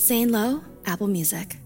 Zane Lowe, Apple Music.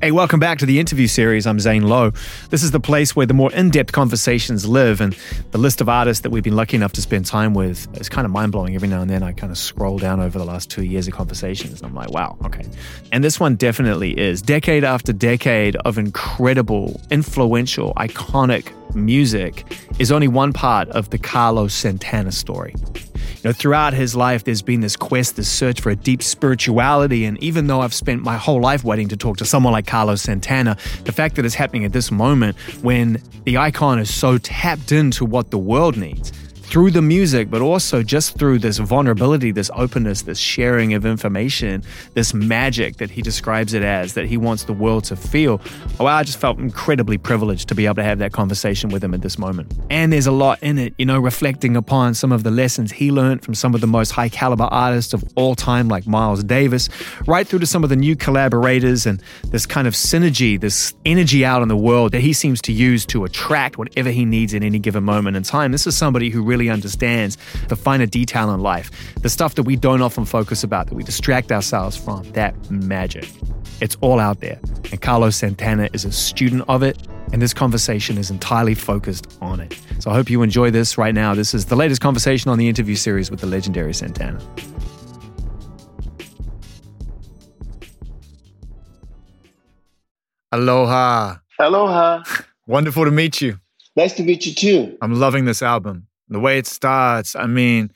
Hey, welcome back to the interview series. I'm Zane Lowe. This is the place where the more in-depth conversations live, and the list of artists that we've been lucky enough to spend time with is kind of mind-blowing. Every now and then I kind of scroll down over the last 2 years of conversations and I'm like, wow, okay. And this one definitely is decade after decade of incredible, influential, iconic music is only one part of the Carlos Santana story. You know, throughout his life, there's been this quest, this search for a deep spirituality. And even though I've spent my whole life waiting to talk to someone like Carlos Santana, the fact that it's happening at this moment when the icon is so tapped into what the world needs through the music, but also just through this vulnerability, this openness, this sharing of information, this magic that he describes it as, that he wants the world to feel. Oh, I just felt incredibly privileged to be able to have that conversation with him at this moment. And there's a lot in it, you know, reflecting upon some of the lessons he learned from some of the most high caliber artists of all time, like Miles Davis, right through to some of the new collaborators and this kind of synergy, this energy out in the world that he seems to use to attract whatever he needs in any given moment in time. This is somebody who really understands the finer detail in life, the stuff that we don't often focus about, that we distract ourselves from, that magic. It's all out there. And Carlos Santana is a student of it, and this conversation is entirely focused on it. So I hope you enjoy this right now. This is the latest conversation on the interview series with the legendary Santana. Aloha. Aloha. Wonderful to meet you. Nice to meet you too. I'm loving this album. The way it starts, I mean,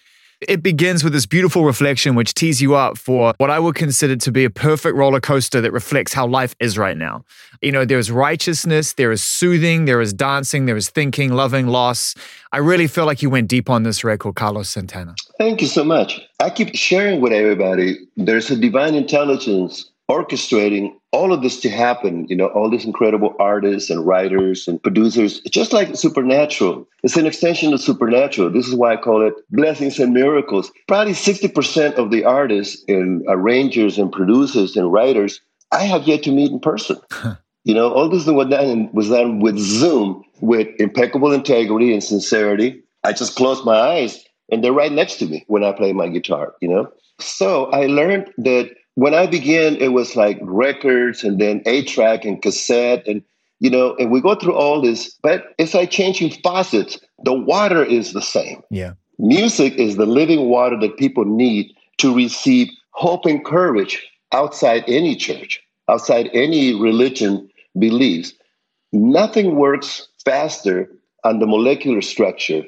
it begins with this beautiful reflection which tees you up for what I would consider to be a perfect roller coaster that reflects how life is right now. You know, there's righteousness, there is soothing, there is dancing, there is thinking, loving, loss. I really feel like you went deep on this record, Carlos Santana. Thank you so much. I keep sharing with everybody, there's a divine intelligence orchestrating all of this to happen, you know, all these incredible artists and writers and producers, just like Supernatural. It's an extension of Supernatural. This is why I call it Blessings and Miracles. Probably 60% of the artists and arrangers and producers and writers I have yet to meet in person. You know, all this was done with Zoom, with impeccable integrity and sincerity. I just closed my eyes and they're right next to me when I play my guitar, you know. So I learned that when I began, it was like records and then 8-track and cassette and, you know, and we go through all this, but it's like changing faucets. The water is the same. Yeah. Music is the living water that people need to receive hope and courage outside any church, outside any religion beliefs. Nothing works faster on the molecular structure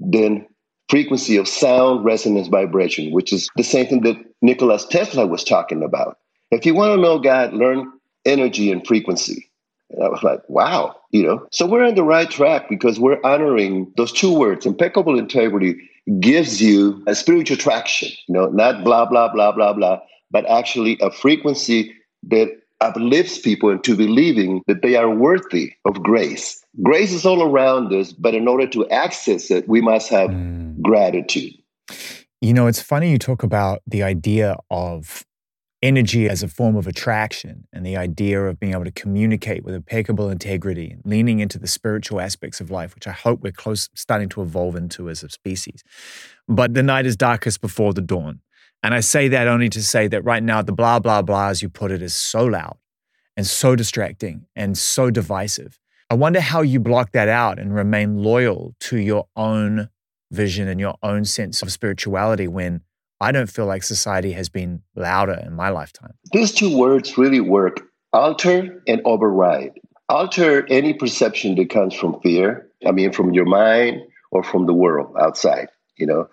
than frequency of sound, resonance, vibration, which is the same thing that Nikola Tesla was talking about. If you want to know God, learn energy and frequency. And I was like, wow, you know. So we're on the right track because we're honoring those two words. Impeccable integrity gives you a spiritual traction, you know, not blah, blah, blah, blah, blah, but actually a frequency that uplifts people into believing that they are worthy of grace. Grace is all around us, but in order to access it, we must have gratitude. You know, it's funny you talk about the idea of energy as a form of attraction and the idea of being able to communicate with impeccable integrity and leaning into the spiritual aspects of life, which I hope we're starting to evolve into as a species. But the night is darkest before the dawn. And I say that only to say that right now, the blah, blah, blah, as you put it, is so loud and so distracting and so divisive. I wonder how you block that out and remain loyal to your own vision and your own sense of spirituality when I don't feel like society has been louder in my lifetime. These two words really work, alter and override. Alter any perception that comes from fear, I mean, from your mind or from the world outside, you know.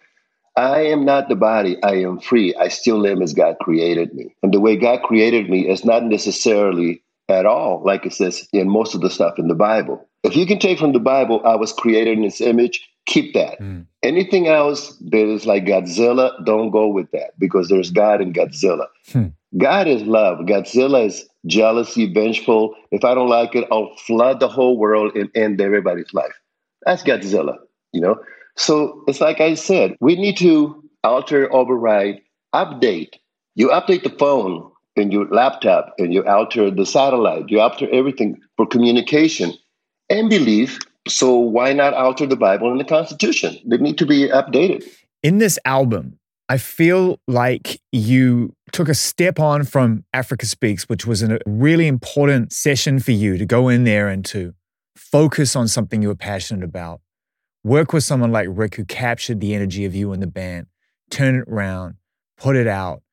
I am not the body. I am free. I still am as God created me. And the way God created me is not necessarily at all, like it says in most of the stuff in the Bible. If you can take from the Bible, I was created in His image, keep that. Anything else that is like Godzilla, don't go with that because there's God in Godzilla. God is love. Godzilla is jealousy, vengeful. If I don't like it, I'll flood the whole world and end everybody's life. That's Godzilla, you know? So it's like I said, we need to alter, override, update. You update the phone and your laptop and you alter the satellite. You alter everything for communication and belief. So why not alter the Bible and the Constitution? They need to be updated. In this album, I feel like you took a step on from Africa Speaks, which was a really important session for you to go in there and to focus on something you were passionate about. Work with someone like Rick who captured the energy of you and the band, turn it around, put it out.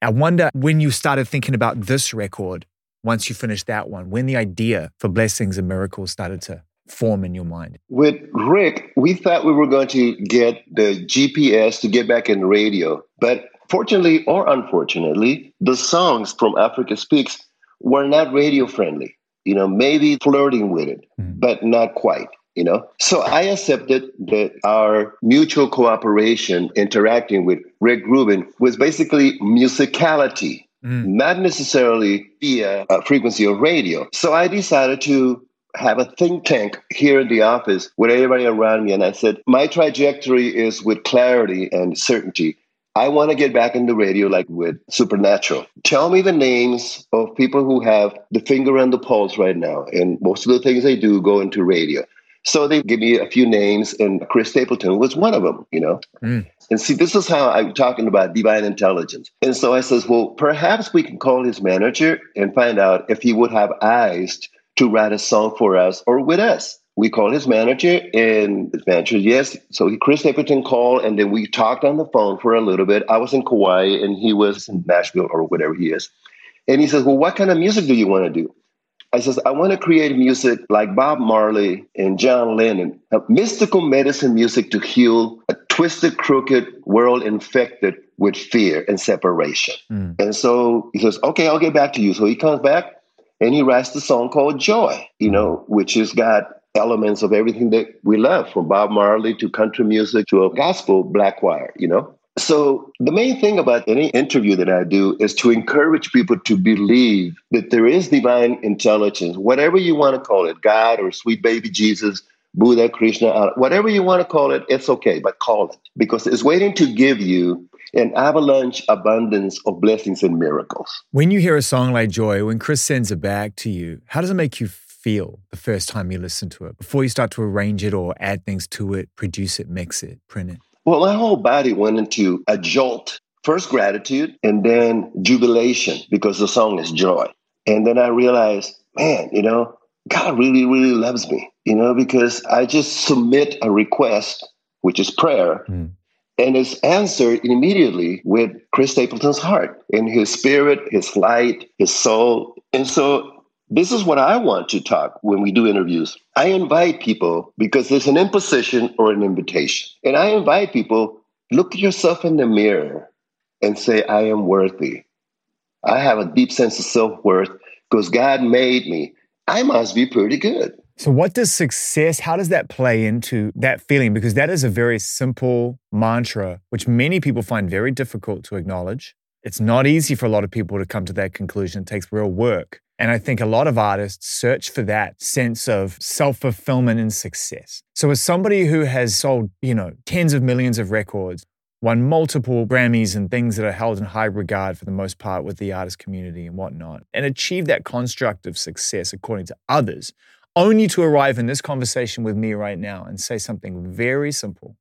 I wonder when you started thinking about this record, once you finished that one, when the idea for Blessings and Miracles started to form in your mind. With Rick, we thought we were going to get the GPS to get back in the radio. But fortunately or unfortunately, the songs from Africa Speaks were not radio friendly. You know, maybe flirting with it, but not quite. You know, so I accepted that our mutual cooperation interacting with Rick Rubin was basically musicality, not necessarily via a frequency of radio. So I decided to have a think tank here in the office with everybody around me. And I said, my trajectory is with clarity and certainty. I want to get back in the radio like with Supernatural. Tell me the names of people who have the finger on the pulse right now. And most of the things they do go into radio. So they give me a few names, and Chris Stapleton was one of them, you know. And see, this is how I'm talking about divine intelligence. And so I says, well, perhaps we can call his manager and find out if he would have eyes to write a song for us or with us. We called his manager, and his manager, yes. So Chris Stapleton called, and then we talked on the phone for a little bit. I was in Kauai, and he was in Nashville or whatever he is. And he says, well, what kind of music do you want to do? I says, I want to create music like Bob Marley and John Lennon, mystical medicine music to heal a twisted, crooked world infected with fear and separation. And so he says, okay, I'll get back to you. So he comes back and he writes the song called Joy, you know, which has got elements of everything that we love, from Bob Marley to country music to a gospel black choir, you know. So the main thing about any interview that I do is to encourage people to believe that there is divine intelligence, whatever you want to call it, God or sweet baby Jesus, Buddha, Krishna, whatever you want to call it, it's okay, but call it. Because it's waiting to give you an avalanche abundance of blessings and miracles. When you hear a song like Joy, when Chris sends it back to you, how does it make you feel the first time you listen to it, before you start to arrange it or add things to it, produce it, mix it, print it? Well, my whole body went into a jolt. First gratitude and then jubilation because the song is Joy. And then I realized, man, you know, God really, really loves me, you know, because I just submit a request, which is prayer, and it's answered immediately with Chris Stapleton's heart and his spirit, his light, his soul. And so this is what I want to talk when we do interviews. I invite people because there's an imposition or an invitation. And I invite people, look at yourself in the mirror and say, I am worthy. I have a deep sense of self-worth because God made me. I must be pretty good. So what does success, how does that play into that feeling? Because that is a very simple mantra, which many people find very difficult to acknowledge. It's not easy for a lot of people to come to that conclusion. It takes real work. And I think a lot of artists search for that sense of self-fulfillment and success. So as somebody who has sold, you know, tens of millions of records, won multiple Grammys and things that are held in high regard for the most part with the artist community and whatnot, and achieved that construct of success according to others, only to arrive in this conversation with me right now and say something very simple,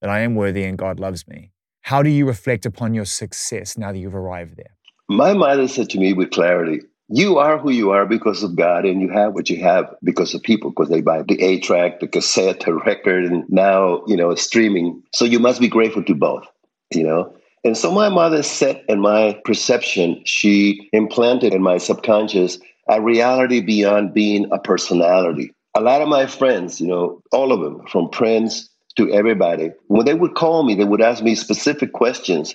that I am worthy and God loves me. How do you reflect upon your success now that you've arrived there? My mother said to me with clarity, you are who you are because of God, and you have what you have because of people, because they buy the A-track, the cassette, the record, and now, you know, streaming. So you must be grateful to both, you know. And so my mother set in my perception, she implanted in my subconscious a reality beyond being a personality. A lot of my friends, you know, all of them, from Prince to everybody, when they would call me, they would ask me specific questions,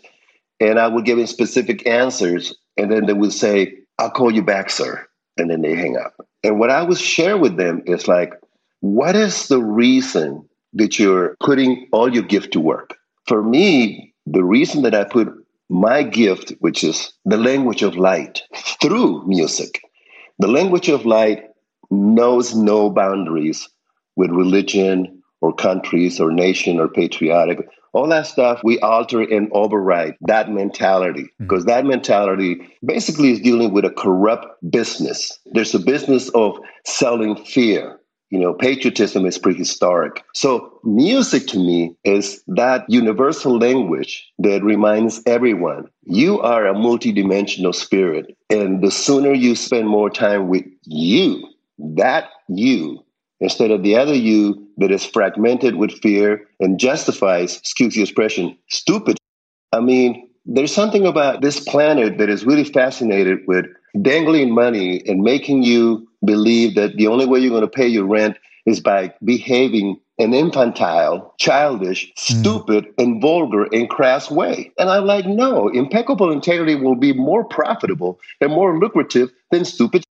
and I would give them specific answers, and then they would say, I'll call you back, sir. And then they hang up. And what I would share with them is like, what is the reason that you're putting all your gift to work? For me, the reason that I put my gift, which is the language of light through music, the language of light knows no boundaries with religion or countries or nation or patriotic. All that stuff, we alter and override that mentality because that mentality basically is dealing with a corrupt business. There's a business of selling fear. You know, patriotism is prehistoric. So music to me is that universal language that reminds everyone You are a multidimensional spirit, and the sooner you spend more time with you, that you, instead of the other you that is fragmented with fear and justifies, excuse the expression, stupid. I mean, there's something about this planet that is really fascinated with dangling money and making you believe that the only way you're going to pay your rent is by behaving an infantile, childish, stupid, and vulgar and crass way. And I'm like, no, impeccable integrity will be more profitable and more lucrative than stupid.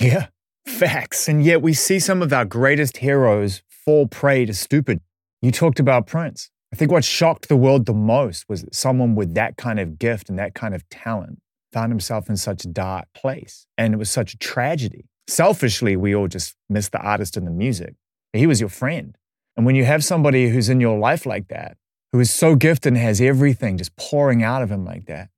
Yeah, facts. And yet we see some of our greatest heroes fall prey to stupid. You talked about Prince. I think what shocked the world the most was that someone with that kind of gift and that kind of talent found himself in such a dark place. And it was such a tragedy. Selfishly, we all just miss the artist and the music. He was your friend. And when you have somebody who's in your life like that, who is so gifted and has everything just pouring out of him like that,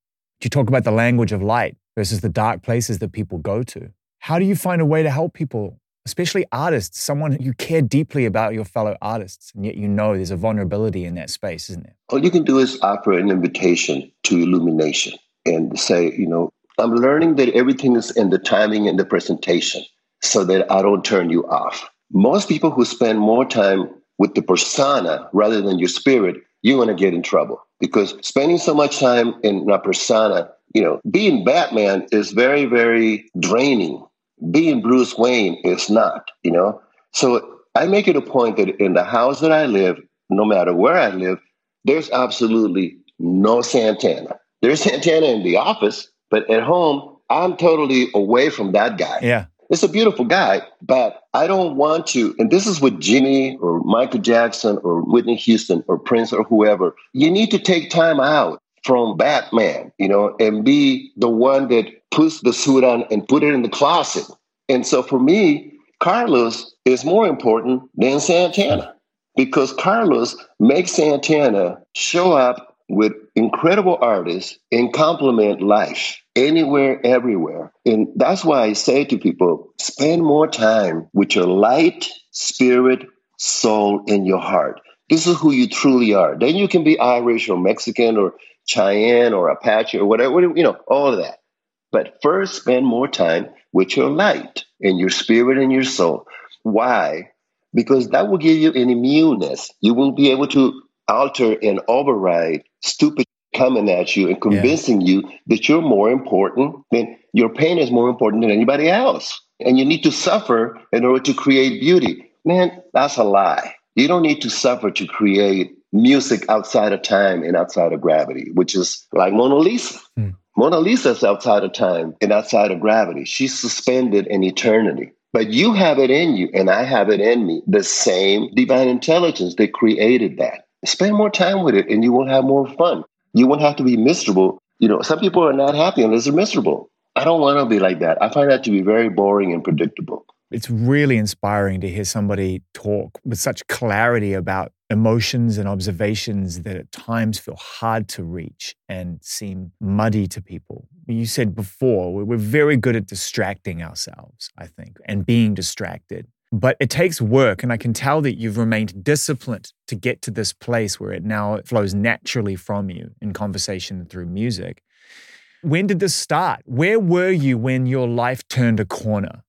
you talk about the language of light versus the dark places that people go to. How do you find a way to help people, especially artists, someone you care deeply about, your fellow artists, and yet you know there's a vulnerability in that space, isn't there? All you can do is offer an invitation to illumination and say, you know, I'm learning that everything is in the timing and the presentation so that I don't turn you off. Most people who spend more time with the persona rather than your spirit, you're going to get in trouble because spending so much time in a persona, you know, being Batman is very, very draining. Being Bruce Wayne is not, you know. So I make it a point that in the house that I live, no matter where I live, there's absolutely no Santana. There's Santana in the office, but at home, I'm totally away from that guy. Yeah. It's a beautiful guy, but I don't want to, and this is with Jimmy or Michael Jackson or Whitney Houston or Prince or whoever, you need to take time out from Batman, you know, and be the one that puts the suit on and put it in the closet. And so for me, Carlos is more important than Santana because Carlos makes Santana show up with incredible artists and complement life anywhere, everywhere. And that's why I say to people, spend more time with your light, spirit, soul, and your heart. This is who you truly are. Then you can be Irish or Mexican or Cheyenne or Apache or whatever, you know, all of that. But first, spend more time with your light and your spirit and your soul. Why? Because that will give you an immuneness. You won't be able to alter and override stupid coming at you and convincing you that you're more important, than your pain is more important than anybody else. And you need to suffer in order to create beauty. Man, that's a lie. You don't need to suffer to create music outside of time and outside of gravity, which is like Mona Lisa. Mona Lisa's outside of time and outside of gravity. She's suspended in eternity. But you have it in you, and I have it in me, the same divine intelligence that created that. Spend more time with it, and you will have more fun. You won't have to be miserable. You know, some people are not happy unless they're miserable. I don't want to be like that. I find that to be very boring and predictable. It's really inspiring to hear somebody talk with such clarity about emotions and observations that at times feel hard to reach and seem muddy to people. You said before, we're very good at distracting ourselves, I think, and being distracted. But it takes work, and I can tell that you've remained disciplined to get to this place where it now flows naturally from you in conversation through music. When did this start? Where were you when your life turned a corner?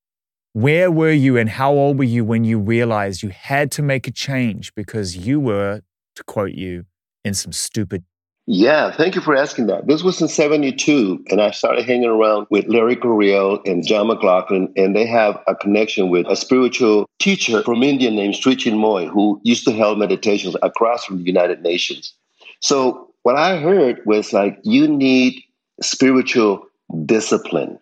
Where were you and how old were you when you realized you had to make a change because you were, to quote you, in some stupid... Yeah, thank you for asking that. This was in 1972, and I started hanging around with Larry Coryell and John McLaughlin, and they have a connection with a spiritual teacher from India named Sri Chinmoy, who used to hold meditations across from the United Nations. So what I heard was like, you need spiritual discipline.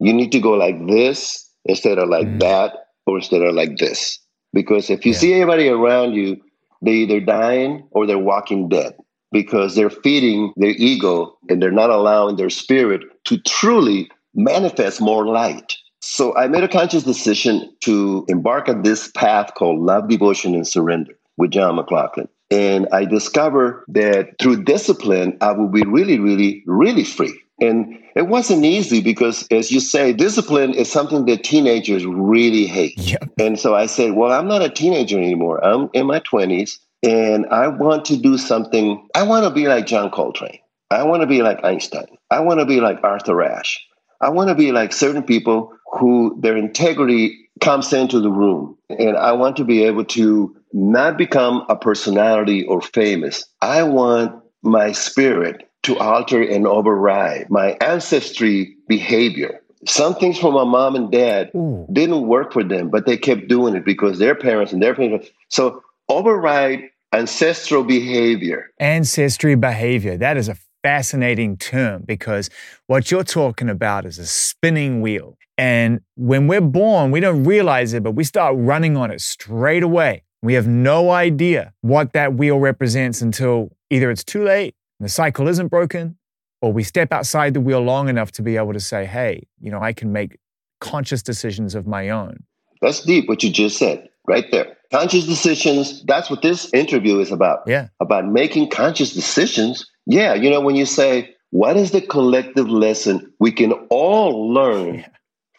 You need to go like this instead of like that, or instead of like this. Because if you see anybody around you, they're either dying or they're walking dead. Because they're feeding their ego and they're not allowing their spirit to truly manifest more light. So I made a conscious decision to embark on this path called Love, Devotion, and Surrender with John McLaughlin. And I discovered that through discipline, I would be really, really, really free. And it wasn't easy because, as you say, discipline is something that teenagers really hate. Yeah. And so I said, well, I'm not a teenager anymore. I'm in my 20s. And I want to do something. I want to be like John Coltrane. I want to be like Einstein. I want to be like Arthur Ashe. I want to be like certain people who their integrity comes into the room. And I want to be able to not become a personality or famous. I want my spirit to alter and override my ancestry behavior. Some things for my mom and dad didn't work for them, but they kept doing it because their parents and their parents. So override ancestral behavior. Ancestry behavior. That is a fascinating term, because what you're talking about is a spinning wheel. And when we're born, we don't realize it, but we start running on it straight away. We have no idea what that wheel represents until either it's too late and the cycle isn't broken, or we step outside the wheel long enough to be able to say, hey, you know, I can make conscious decisions of my own. That's deep, what you just said right there. Conscious decisions, that's what this interview is about. Yeah. About making conscious decisions. Yeah, you know, when you say, what is the collective lesson we can all learn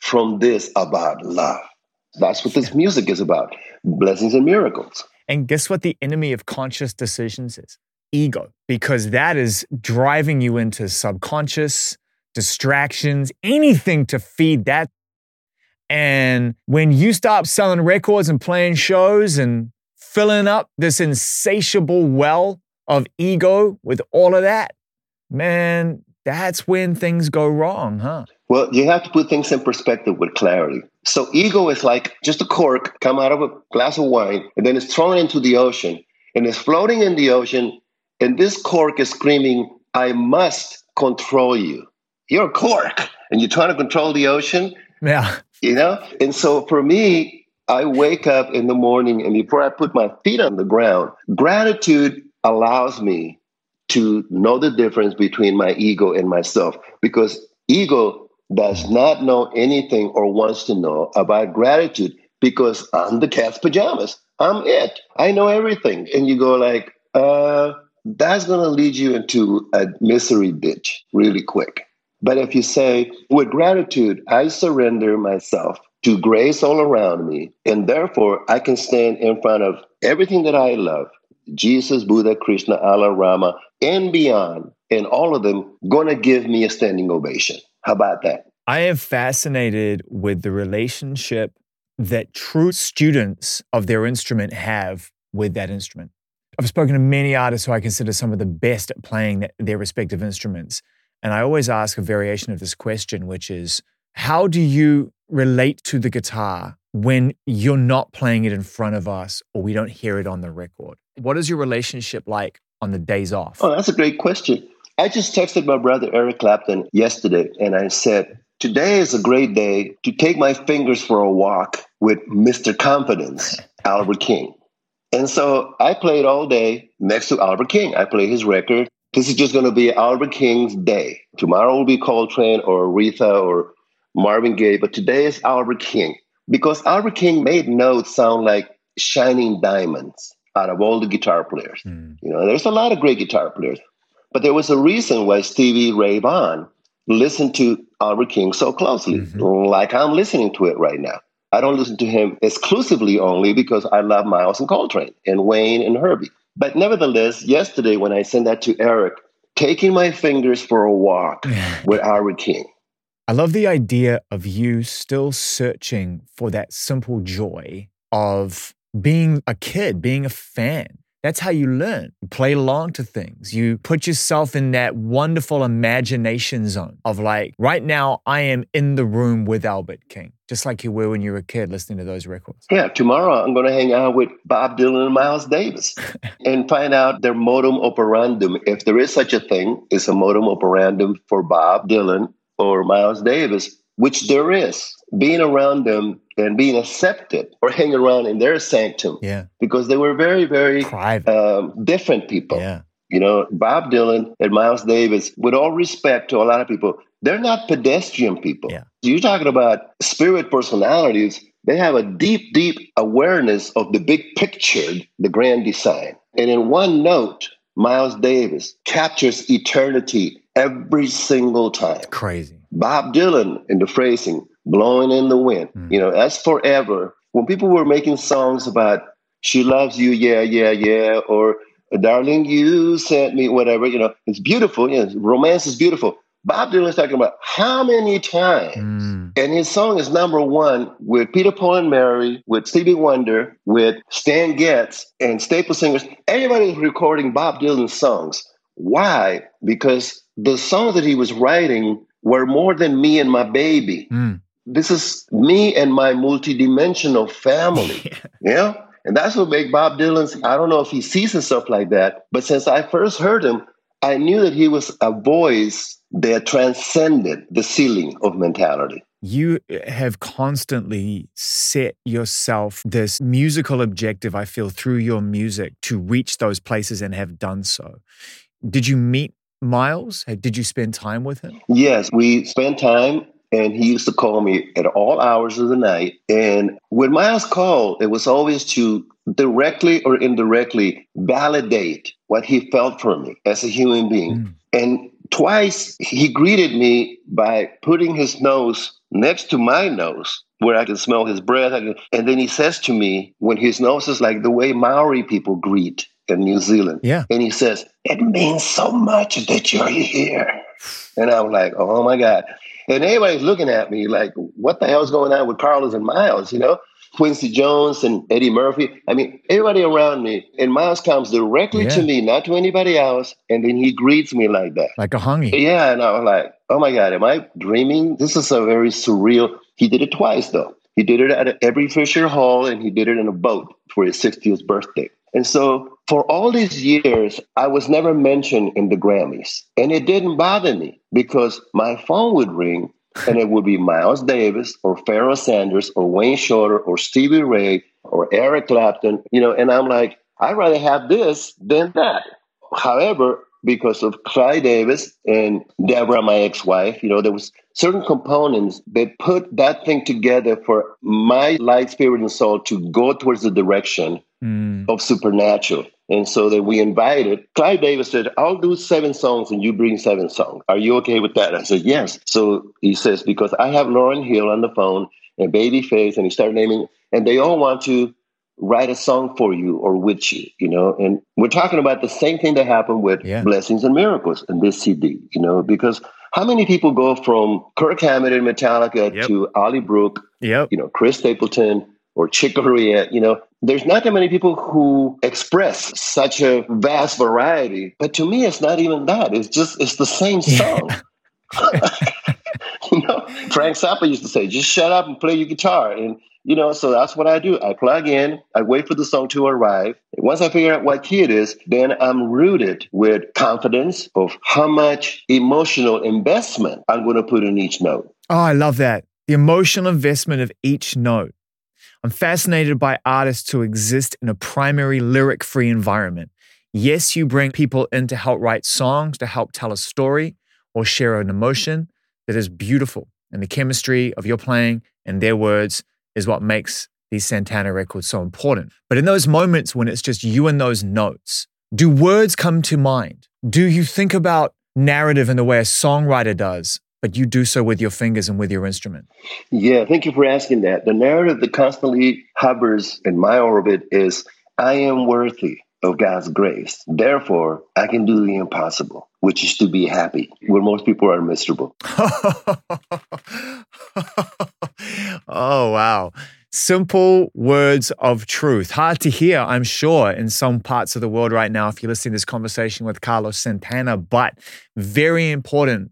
from this about love? That's what this music is about. Blessings and Miracles. And guess what the enemy of conscious decisions is? Ego. Because that is driving you into subconscious distractions, anything to feed that. And when you stop selling records and playing shows and filling up this insatiable well of ego with all of that, man, that's when things go wrong, huh? Well, you have to put things in perspective with clarity. So ego is like just a cork come out of a glass of wine, and then it's thrown into the ocean, and it's floating in the ocean, and this cork is screaming, I must control you. You're a cork, and you're trying to control the ocean. Yeah. You know? And so for me, I wake up in the morning, and before I put my feet on the ground, gratitude allows me to know the difference between my ego and myself, because ego does not know anything or wants to know about gratitude, because I'm the cat's pajamas. I'm it. I know everything. And you go like, that's going to lead you into a misery ditch really quick. But if you say, with gratitude, I surrender myself to grace all around me, and therefore I can stand in front of everything that I love, Jesus, Buddha, Krishna, Allah, Rama, and beyond, and all of them going to give me a standing ovation. How about that? I am fascinated with the relationship that true students of their instrument have with that instrument. I've spoken to many artists who I consider some of the best at playing their respective instruments. And I always ask a variation of this question, which is, how do you relate to the guitar when you're not playing it in front of us or we don't hear it on the record? What is your relationship like on the days off? Oh, that's a great question. I just texted my brother, Eric Clapton, yesterday, and I said, today is a great day to take my fingers for a walk with Mr. Confidence, Albert King. And so I played all day next to Albert King. I played his record. This is just going to be Albert King's day. Tomorrow will be Coltrane or Aretha or Marvin Gaye, but today is Albert King. Because Albert King made notes sound like shining diamonds out of all the guitar players. You know, there's a lot of great guitar players. But there was a reason why Stevie Ray Vaughan listened to Albert King so closely, like I'm listening to it right now. I don't listen to him exclusively only because I love Miles and Coltrane and Wayne and Herbie. But nevertheless, yesterday when I sent that to Eric, taking my fingers for a walk with Albert King. I love the idea of you still searching for that simple joy of being a kid, being a fan. That's how you learn. You play along to things. You put yourself in that wonderful imagination zone of like, right now I am in the room with Albert King, just like you were when you were a kid listening to those records. Yeah, tomorrow I'm going to hang out with Bob Dylan and Miles Davis and find out their modum operandum. If there is such a thing, it's a modum operandum for Bob Dylan or Miles Davis, which there is. Being around them and being accepted or hanging around in their sanctum. Yeah. Because they were very, very different people. Yeah. You know, Bob Dylan and Miles Davis, with all respect to a lot of people, they're not pedestrian people. Yeah. You're talking about spirit personalities. They have a deep, deep awareness of the big picture, the grand design. And in one note, Miles Davis captures eternity every single time. It's crazy. Bob Dylan, in the phrasing, blowing in the wind. You know, that's forever. When people were making songs about She Loves You, Yeah, Yeah, Yeah, or darling, you sent me, whatever, you know, it's beautiful. You know, romance is beautiful. Bob Dylan's talking about how many times, and his song is number one with Peter, Paul, and Mary, with Stevie Wonder, with Stan Getz, and staple singers. Everybody's recording Bob Dylan's songs. Why? Because the songs that he was writing were more than me and my baby. This is me and my multidimensional family. Yeah. And that's what made Bob Dylan's, I don't know if he sees himself like that, but since I first heard him, I knew that he was a voice that transcended the ceiling of mentality. You have constantly set yourself this musical objective, I feel, through your music to reach those places and have done so. Did you meet Miles? Did you spend time with him? Yes, we spent time. And he used to call me at all hours of the night. And when Miles called, it was always to directly or indirectly validate what he felt for me as a human being. And twice he greeted me by putting his nose next to my nose where I can smell his breath. And then he says to me, when his nose is like the way Maori people greet in New Zealand. And he says, "It means so much that you're here." And I'm like, oh my God. And everybody's looking at me like, what the hell's going on with Carlos and Miles, you know? Quincy Jones and Eddie Murphy. I mean, everybody around me. And Miles comes directly to me, not to anybody else. And then he greets me like that. Like a hongi. Yeah, and I was like, oh my God, am I dreaming? This is so very surreal. He did it twice, though. He did it at Every Fisher Hall, and he did it in a boat for his 60th birthday. And so for all these years, I was never mentioned in the Grammys. And it didn't bother me because my phone would ring and it would be Miles Davis or Pharoah Sanders or Wayne Shorter or Stevie Ray or Eric Clapton, you know, and I'm like, I'd rather have this than that. However, because of Clyde Davis and Deborah, my ex-wife, you know, there was certain components that put that thing together for my light, spirit, and soul to go towards the direction of Supernatural. And so that we invited, Clyde Davis said, "I'll do 7 songs and you bring 7 songs. Are you okay with that?" I said, "Yes." So he says, "Because I have Lauryn Hill on the phone and Babyface," and he started naming, "and they all want to write a song for you or with you," you know, and we're talking about the same thing that happened with Blessings and Miracles in this CD, you know, because how many people go from Kirk Hammett and Metallica to Aleah Brooke, you know, Chris Stapleton or Chick Corea, you know, there's not that many people who express such a vast variety, but to me, it's not even that. It's just, it's the same song. You know, Frank Zappa used to say, "Just shut up and play your guitar." And, you know, so that's what I do. I plug in, I wait for the song to arrive. Once I figure out what key it is, then I'm rooted with confidence of how much emotional investment I'm going to put in each note. Oh, I love that. The emotional investment of each note. I'm fascinated by artists who exist in a primary lyric-free environment. Yes, you bring people in to help write songs, to help tell a story or share an emotion that is beautiful. And the chemistry of your playing and their words is what makes these Santana records so important. But in those moments when it's just you and those notes, do words come to mind? Do you think about narrative in the way a songwriter does, but you do so with your fingers and with your instrument? Yeah, thank you for asking that. The narrative that constantly hovers in my orbit is, I am worthy of God's grace. Therefore, I can do the impossible, which is to be happy, where most people are miserable. Oh, wow. Simple words of truth. Hard to hear, I'm sure, in some parts of the world right now if you're listening to this conversation with Carlos Santana, but very important,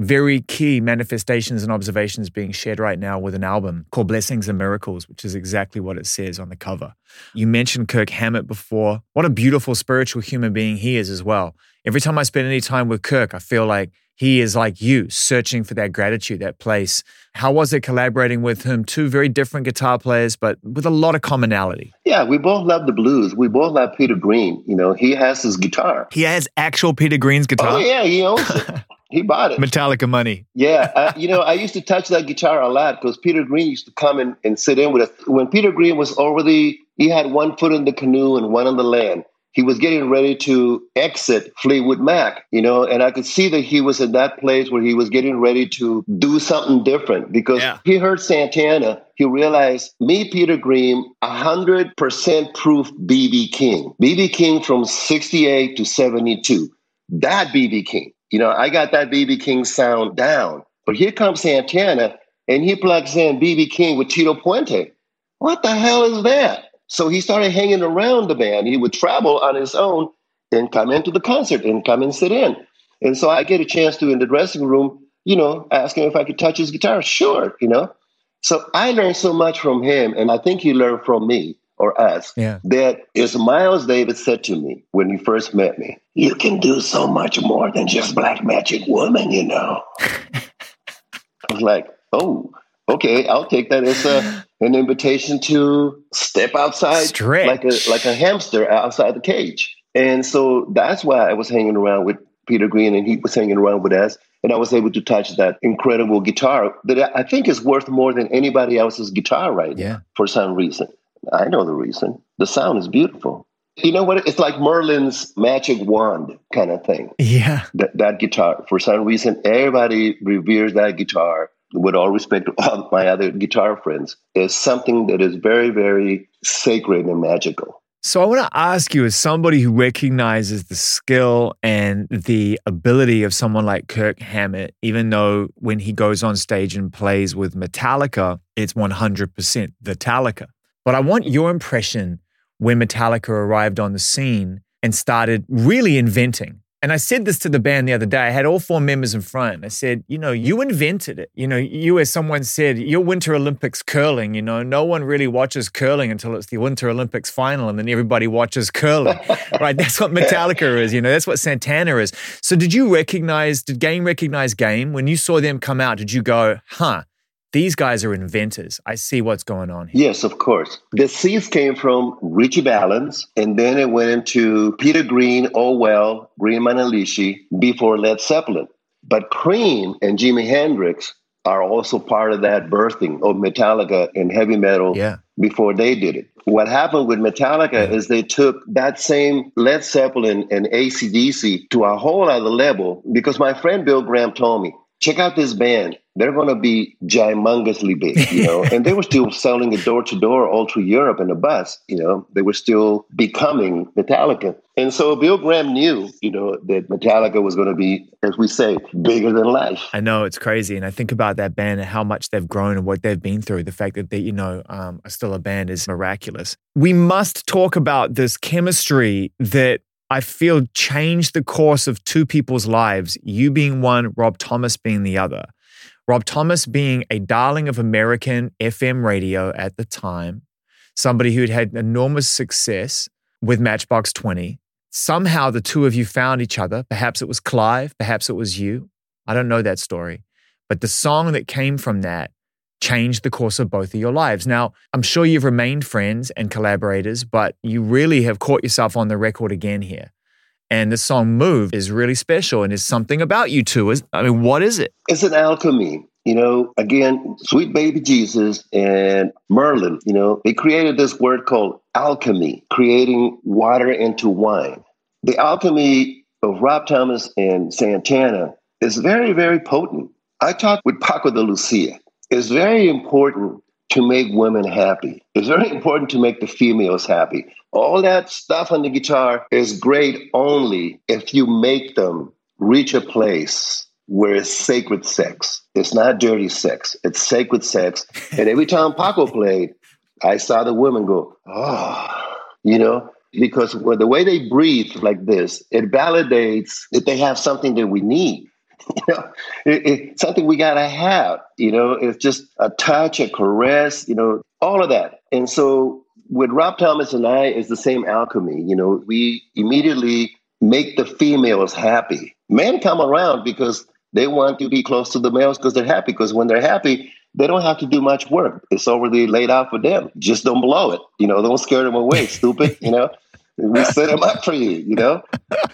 very key manifestations and observations being shared right now with an album called Blessings and Miracles, which is exactly what it says on the cover. You mentioned Kirk Hammett before. What a beautiful spiritual human being he is as well. Every time I spend any time with Kirk, I feel like he is like you, searching for that gratitude, that place. How was it collaborating with him? 2 very different guitar players, but with a lot of commonality. Yeah, we both love the blues. We both love Peter Green. You know, he has his guitar. He has actual Peter Green's guitar? Oh, yeah, he owns it. He bought it. Metallica money. Yeah. You know, I used to touch that guitar a lot because Peter Green used to come and sit in with us. When Peter Green was over he had one foot in the canoe and one on the land. he was getting ready to exit Fleetwood Mac, you know, and I could see that he was in that place where he was getting ready to do something different because he heard Santana. He realized, me, Peter Green, 100% proof B.B. King. B.B. King from 68 to 72. That B.B. King. You know, I got that B.B. King sound down. But here comes Santana, and he plugs in B.B. King with Tito Puente. What the hell is that? So he started hanging around the band. He would travel on his own and come into the concert and come and sit in. And so I get a chance to, in the dressing room, you know, ask him if I could touch his guitar. Sure, you know. So I learned so much from him, and I think he learned from me or us, that as Miles Davis said to me when he first met me, you can do so much more than just Black Magic Woman, you know. I was like, oh, okay, I'll take that as an invitation to step outside, stretch like a hamster outside the cage. And so that's why I was hanging around with Peter Green, and he was hanging around with us, and I was able to touch that incredible guitar that I think is worth more than anybody else's guitar right now for some reason. I know the reason. The sound is beautiful. You know what? It's like Merlin's magic wand kind of thing. Yeah. That guitar. For some reason, everybody reveres that guitar. With all respect to all my other guitar friends, is something that is very, very sacred and magical. So I want to ask you, as somebody who recognizes the skill and the ability of someone like Kirk Hammett, even though when he goes on stage and plays with Metallica, it's 100% Metallica. But I want your impression when Metallica arrived on the scene and started really inventing. And I said this to the band the other day. I had all four members in front. I said, you know, you invented it. You know, you, as someone said, your Winter Olympics curling, you know, no one really watches curling until it's the Winter Olympics final, and then everybody watches curling, right? That's what Metallica is, you know, that's what Santana is. So did Game recognize Game? When you saw them come out, did you go, huh, these guys are inventors. I see what's going on here. Yes, of course. The seeds came from Richie Valens, and then it went into Peter Green, Orwell, Green Manalishi, before Led Zeppelin. But Cream and Jimi Hendrix are also part of that birthing of Metallica and heavy metal before they did it. What happened with Metallica is they took that same Led Zeppelin and AC/DC to a whole other level, because my friend Bill Graham told me, check out this band. They're going to be gigantously big, you know, and they were still selling it door to door all through Europe in a bus, you know, they were still becoming Metallica. And so Bill Graham knew, you know, that Metallica was going to be, as we say, bigger than life. I know, it's crazy. And I think about that band and how much they've grown and what they've been through. The fact that they, you know, are still a band is miraculous. We must talk about this chemistry that I feel changed the course of two people's lives, you being one, Rob Thomas being the other. Rob Thomas being a darling of American FM radio at the time, somebody who'd had enormous success with Matchbox 20. Somehow the two of you found each other. Perhaps it was Clive, perhaps it was you. I don't know that story. But the song that came from that changed the course of both of your lives. Now, I'm sure you've remained friends and collaborators, but you really have caught yourself on the record again here. And the song Move is really special, and is something about you two. What is it? It's an alchemy. You know, again, Sweet Baby Jesus and Merlin, you know, they created this word called alchemy, creating water into wine. The alchemy of Rob Thomas and Santana is very, very potent. I talked with Paco de Lucia. It's very important to make women happy. It's very important to make the females happy. All that stuff on the guitar is great only if you make them reach a place where it's sacred sex. It's not dirty sex. It's sacred sex. And every time Paco played, I saw the women go, oh, you know, because the way they breathe like this, it validates that they have something that we need. You know, it's something we got to have, you know, it's just a touch, a caress, you know, all of that. And so with Rob Thomas and I, it's the same alchemy. You know, we immediately make the females happy. Men come around because they want to be close to the males because they're happy, because when they're happy, they don't have to do much work. It's already laid out for them. Just don't blow it. You know, don't scare them away, stupid, you know. We set them up for you, you know?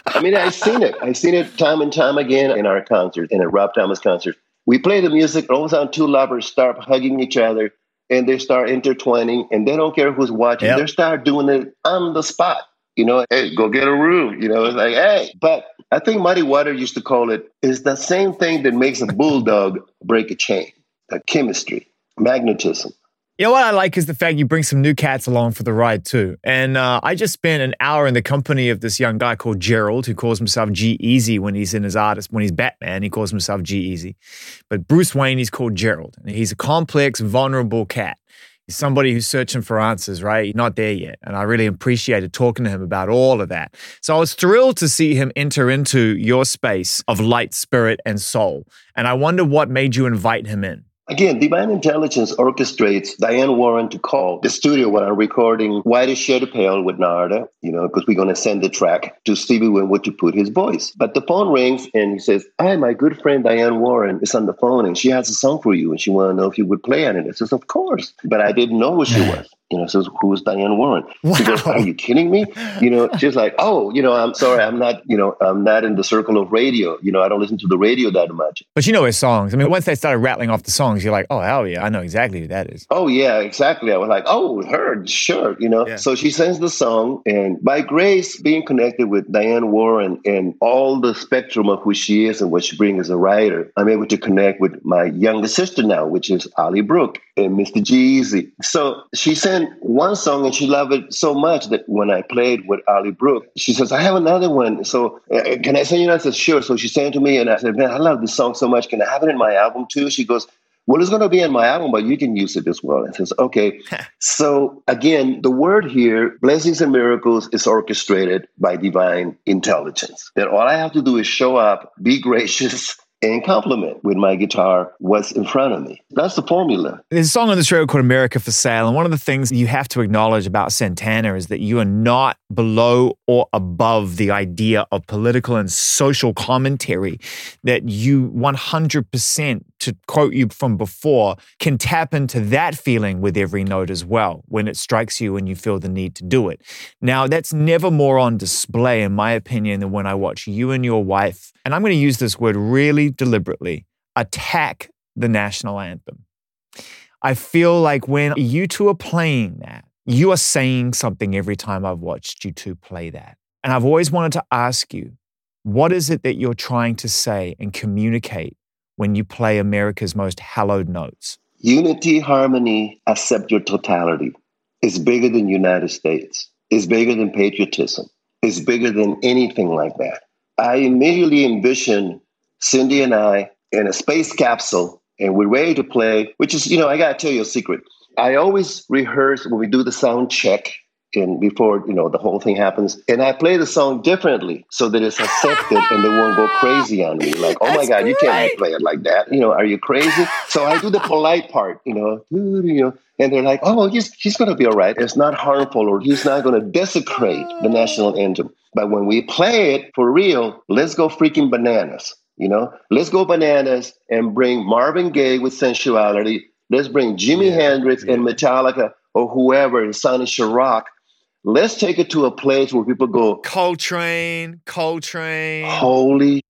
I mean, I've seen it. I've seen it time and time again in our concerts and at Rob Thomas concerts. We play the music, all of a sudden two lovers start hugging each other, and they start intertwining, and they don't care who's watching. Yep. They start doing it on the spot. You know, hey, go get a room. You know, it's like, hey. But I think Muddy Water used to call it, it's the same thing that makes a bulldog break a chain. Like chemistry, magnetism. You know what I like is the fact you bring some new cats along for the ride too. And I just spent an hour in the company of this young guy called Gerald, who calls himself G-Eazy when he's in his artist. When he's Batman, he calls himself G-Eazy. But Bruce Wayne, he's called Gerald. And he's a complex, vulnerable cat. He's somebody who's searching for answers, right? He's not there yet. And I really appreciated talking to him about all of that. So I was thrilled to see him enter into your space of light, spirit, and soul. And I wonder what made you invite him in. Again, Divine Intelligence orchestrates Diane Warren to call the studio when I'm recording White as Shed Pale with Narda, you know, because we're going to send the track to Stevie Winwood to put his voice. But the phone rings and he says, hi, my good friend Diane Warren is on the phone and she has a song for you and she wanted to know if you would play on it. I says, of course. But I didn't know who she was. You know, says, who's Diane Warren? Wow. She goes, are you kidding me? You know, she's like, oh, you know, I'm sorry. I'm not in the circle of radio. You know, I don't listen to the radio that much. But you know his songs. I mean, once they started rattling off the songs, you're like, oh, hell yeah, I know exactly who that is. Oh, yeah, exactly. I was like, oh, her, sure. You know, yeah. So she sends the song. And by grace, being connected with Diane Warren and all the spectrum of who she is and what she brings as a writer, I'm able to connect with my younger sister now, which is Aleah Brooke and Mr. G-Eazy. So she sent one song and she loved it so much that when I played with Aleah Brooke, she says, I have another one. So can I send you that? I said, sure. So she sent it to me and I said, man, I love this song so much. Can I have it in my album too? She goes, well, it's going to be in my album, but you can use it as well. I says, okay. So again, the word here, Blessings and Miracles, is orchestrated by Divine Intelligence. That all I have to do is show up, be gracious, and compliment with my guitar what's in front of me. That's the formula. There's a song on this record called America for Sale. And one of the things you have to acknowledge about Santana is that you are not below or above the idea of political and social commentary that you 100%, to quote you from before, can tap into that feeling with every note as well when it strikes you and you feel the need to do it. Now, that's never more on display, in my opinion, than when I watch you and your wife, and I'm going to use this word really deliberately, attack the national anthem. I feel like when you two are playing that, you are saying something every time I've watched you two play that. And I've always wanted to ask you, what is it that you're trying to say and communicate when you play America's most hallowed notes? Unity, harmony, accept your totality. It's bigger than United States. It's bigger than patriotism. It's bigger than anything like that. I immediately envision Cindy and I in a space capsule, and we're ready to play, which is, you know, I got to tell you a secret. I always rehearse when we do the sound check and before, you know, the whole thing happens. And I play the song differently so that it's accepted and they won't go crazy on me. Like, oh, my God, great. You can't play it like that. You know, are you crazy? So I do the polite part, you know. And they're like, oh, he's going to be all right. It's not harmful, or he's not going to desecrate the national anthem. But when we play it for real, let's go freaking bananas. You know, let's go bananas and bring Marvin Gaye with sensuality. Let's bring Jimi Hendrix and Metallica or whoever and Sonny Chirac. Let's take it to a place where people go, Coltrane. Holy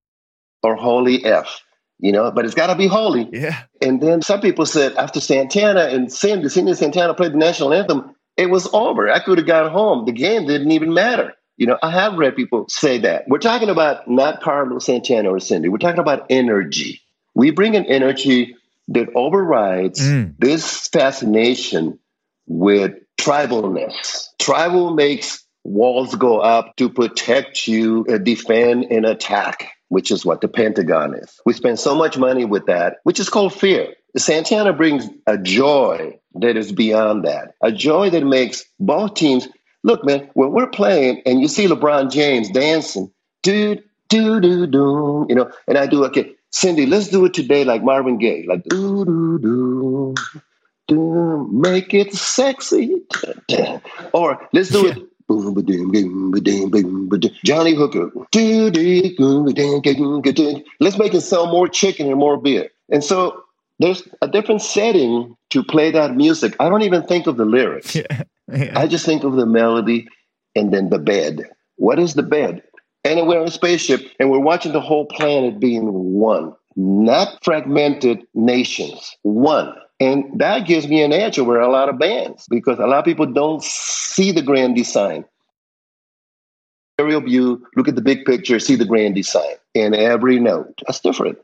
or holy F, you know, but it's got to be holy. Yeah. And then some people said after Santana and Santana played the national anthem, it was over. I could have gone home. The game didn't even matter. You know, I have read people say that. We're talking about not Carlos Santana or Cindy. We're talking about energy. We bring an energy that overrides this fascination with tribalness. Tribal makes walls go up to protect you, defend and attack, which is what the Pentagon is. We spend so much money with that, which is called fear. Santana brings a joy that is beyond that, a joy that makes both teams. Look, man, when we're playing and you see LeBron James dancing, do, you know, and I do, okay, Cindy, let's do it today like Marvin Gaye, like do, make it sexy, or let's do it. Johnny Hooker, let's make it sell more chicken and more beer. And so there's a different setting to play that music. I don't even think of the lyrics. Yeah. Yeah. I just think of the melody and then the bed. What is the bed? And we're in a spaceship and we're watching the whole planet being one, not fragmented nations, one. And that gives me an edge over a lot of bands because a lot of people don't see the grand design. aerial view, look at the big picture, see the grand design in every note. That's different.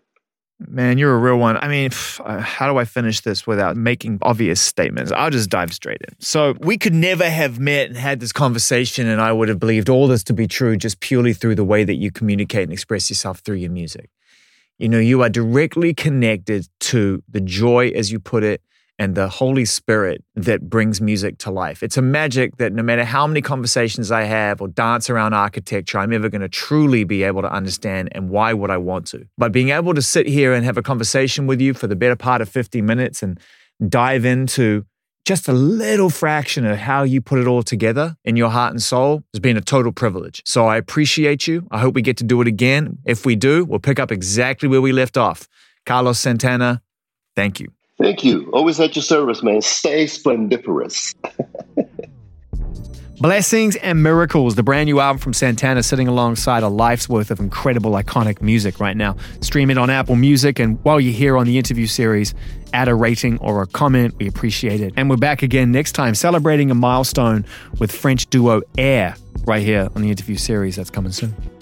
Man, you're a real one. I mean, how do I finish this without making obvious statements? I'll just dive straight in. So we could never have met and had this conversation, and I would have believed all this to be true just purely through the way that you communicate and express yourself through your music. You know, you are directly connected to the joy, as you put it, and the Holy Spirit that brings music to life. It's a magic that no matter how many conversations I have or dance around architecture, I'm never going to truly be able to understand, and why would I want to? But being able to sit here and have a conversation with you for the better part of 50 minutes and dive into just a little fraction of how you put it all together in your heart and soul has been a total privilege. So I appreciate you. I hope we get to do it again. If we do, we'll pick up exactly where we left off. Carlos Santana, thank you. Thank you. Always at your service, man. Stay splendiferous. Blessings and Miracles, the brand new album from Santana, sitting alongside a life's worth of incredible, iconic music right now. Stream it on Apple Music, and while you're here on the interview series, add a rating or a comment. We appreciate it. And we're back again next time, celebrating a milestone with French duo Air right here on the interview series. That's coming soon.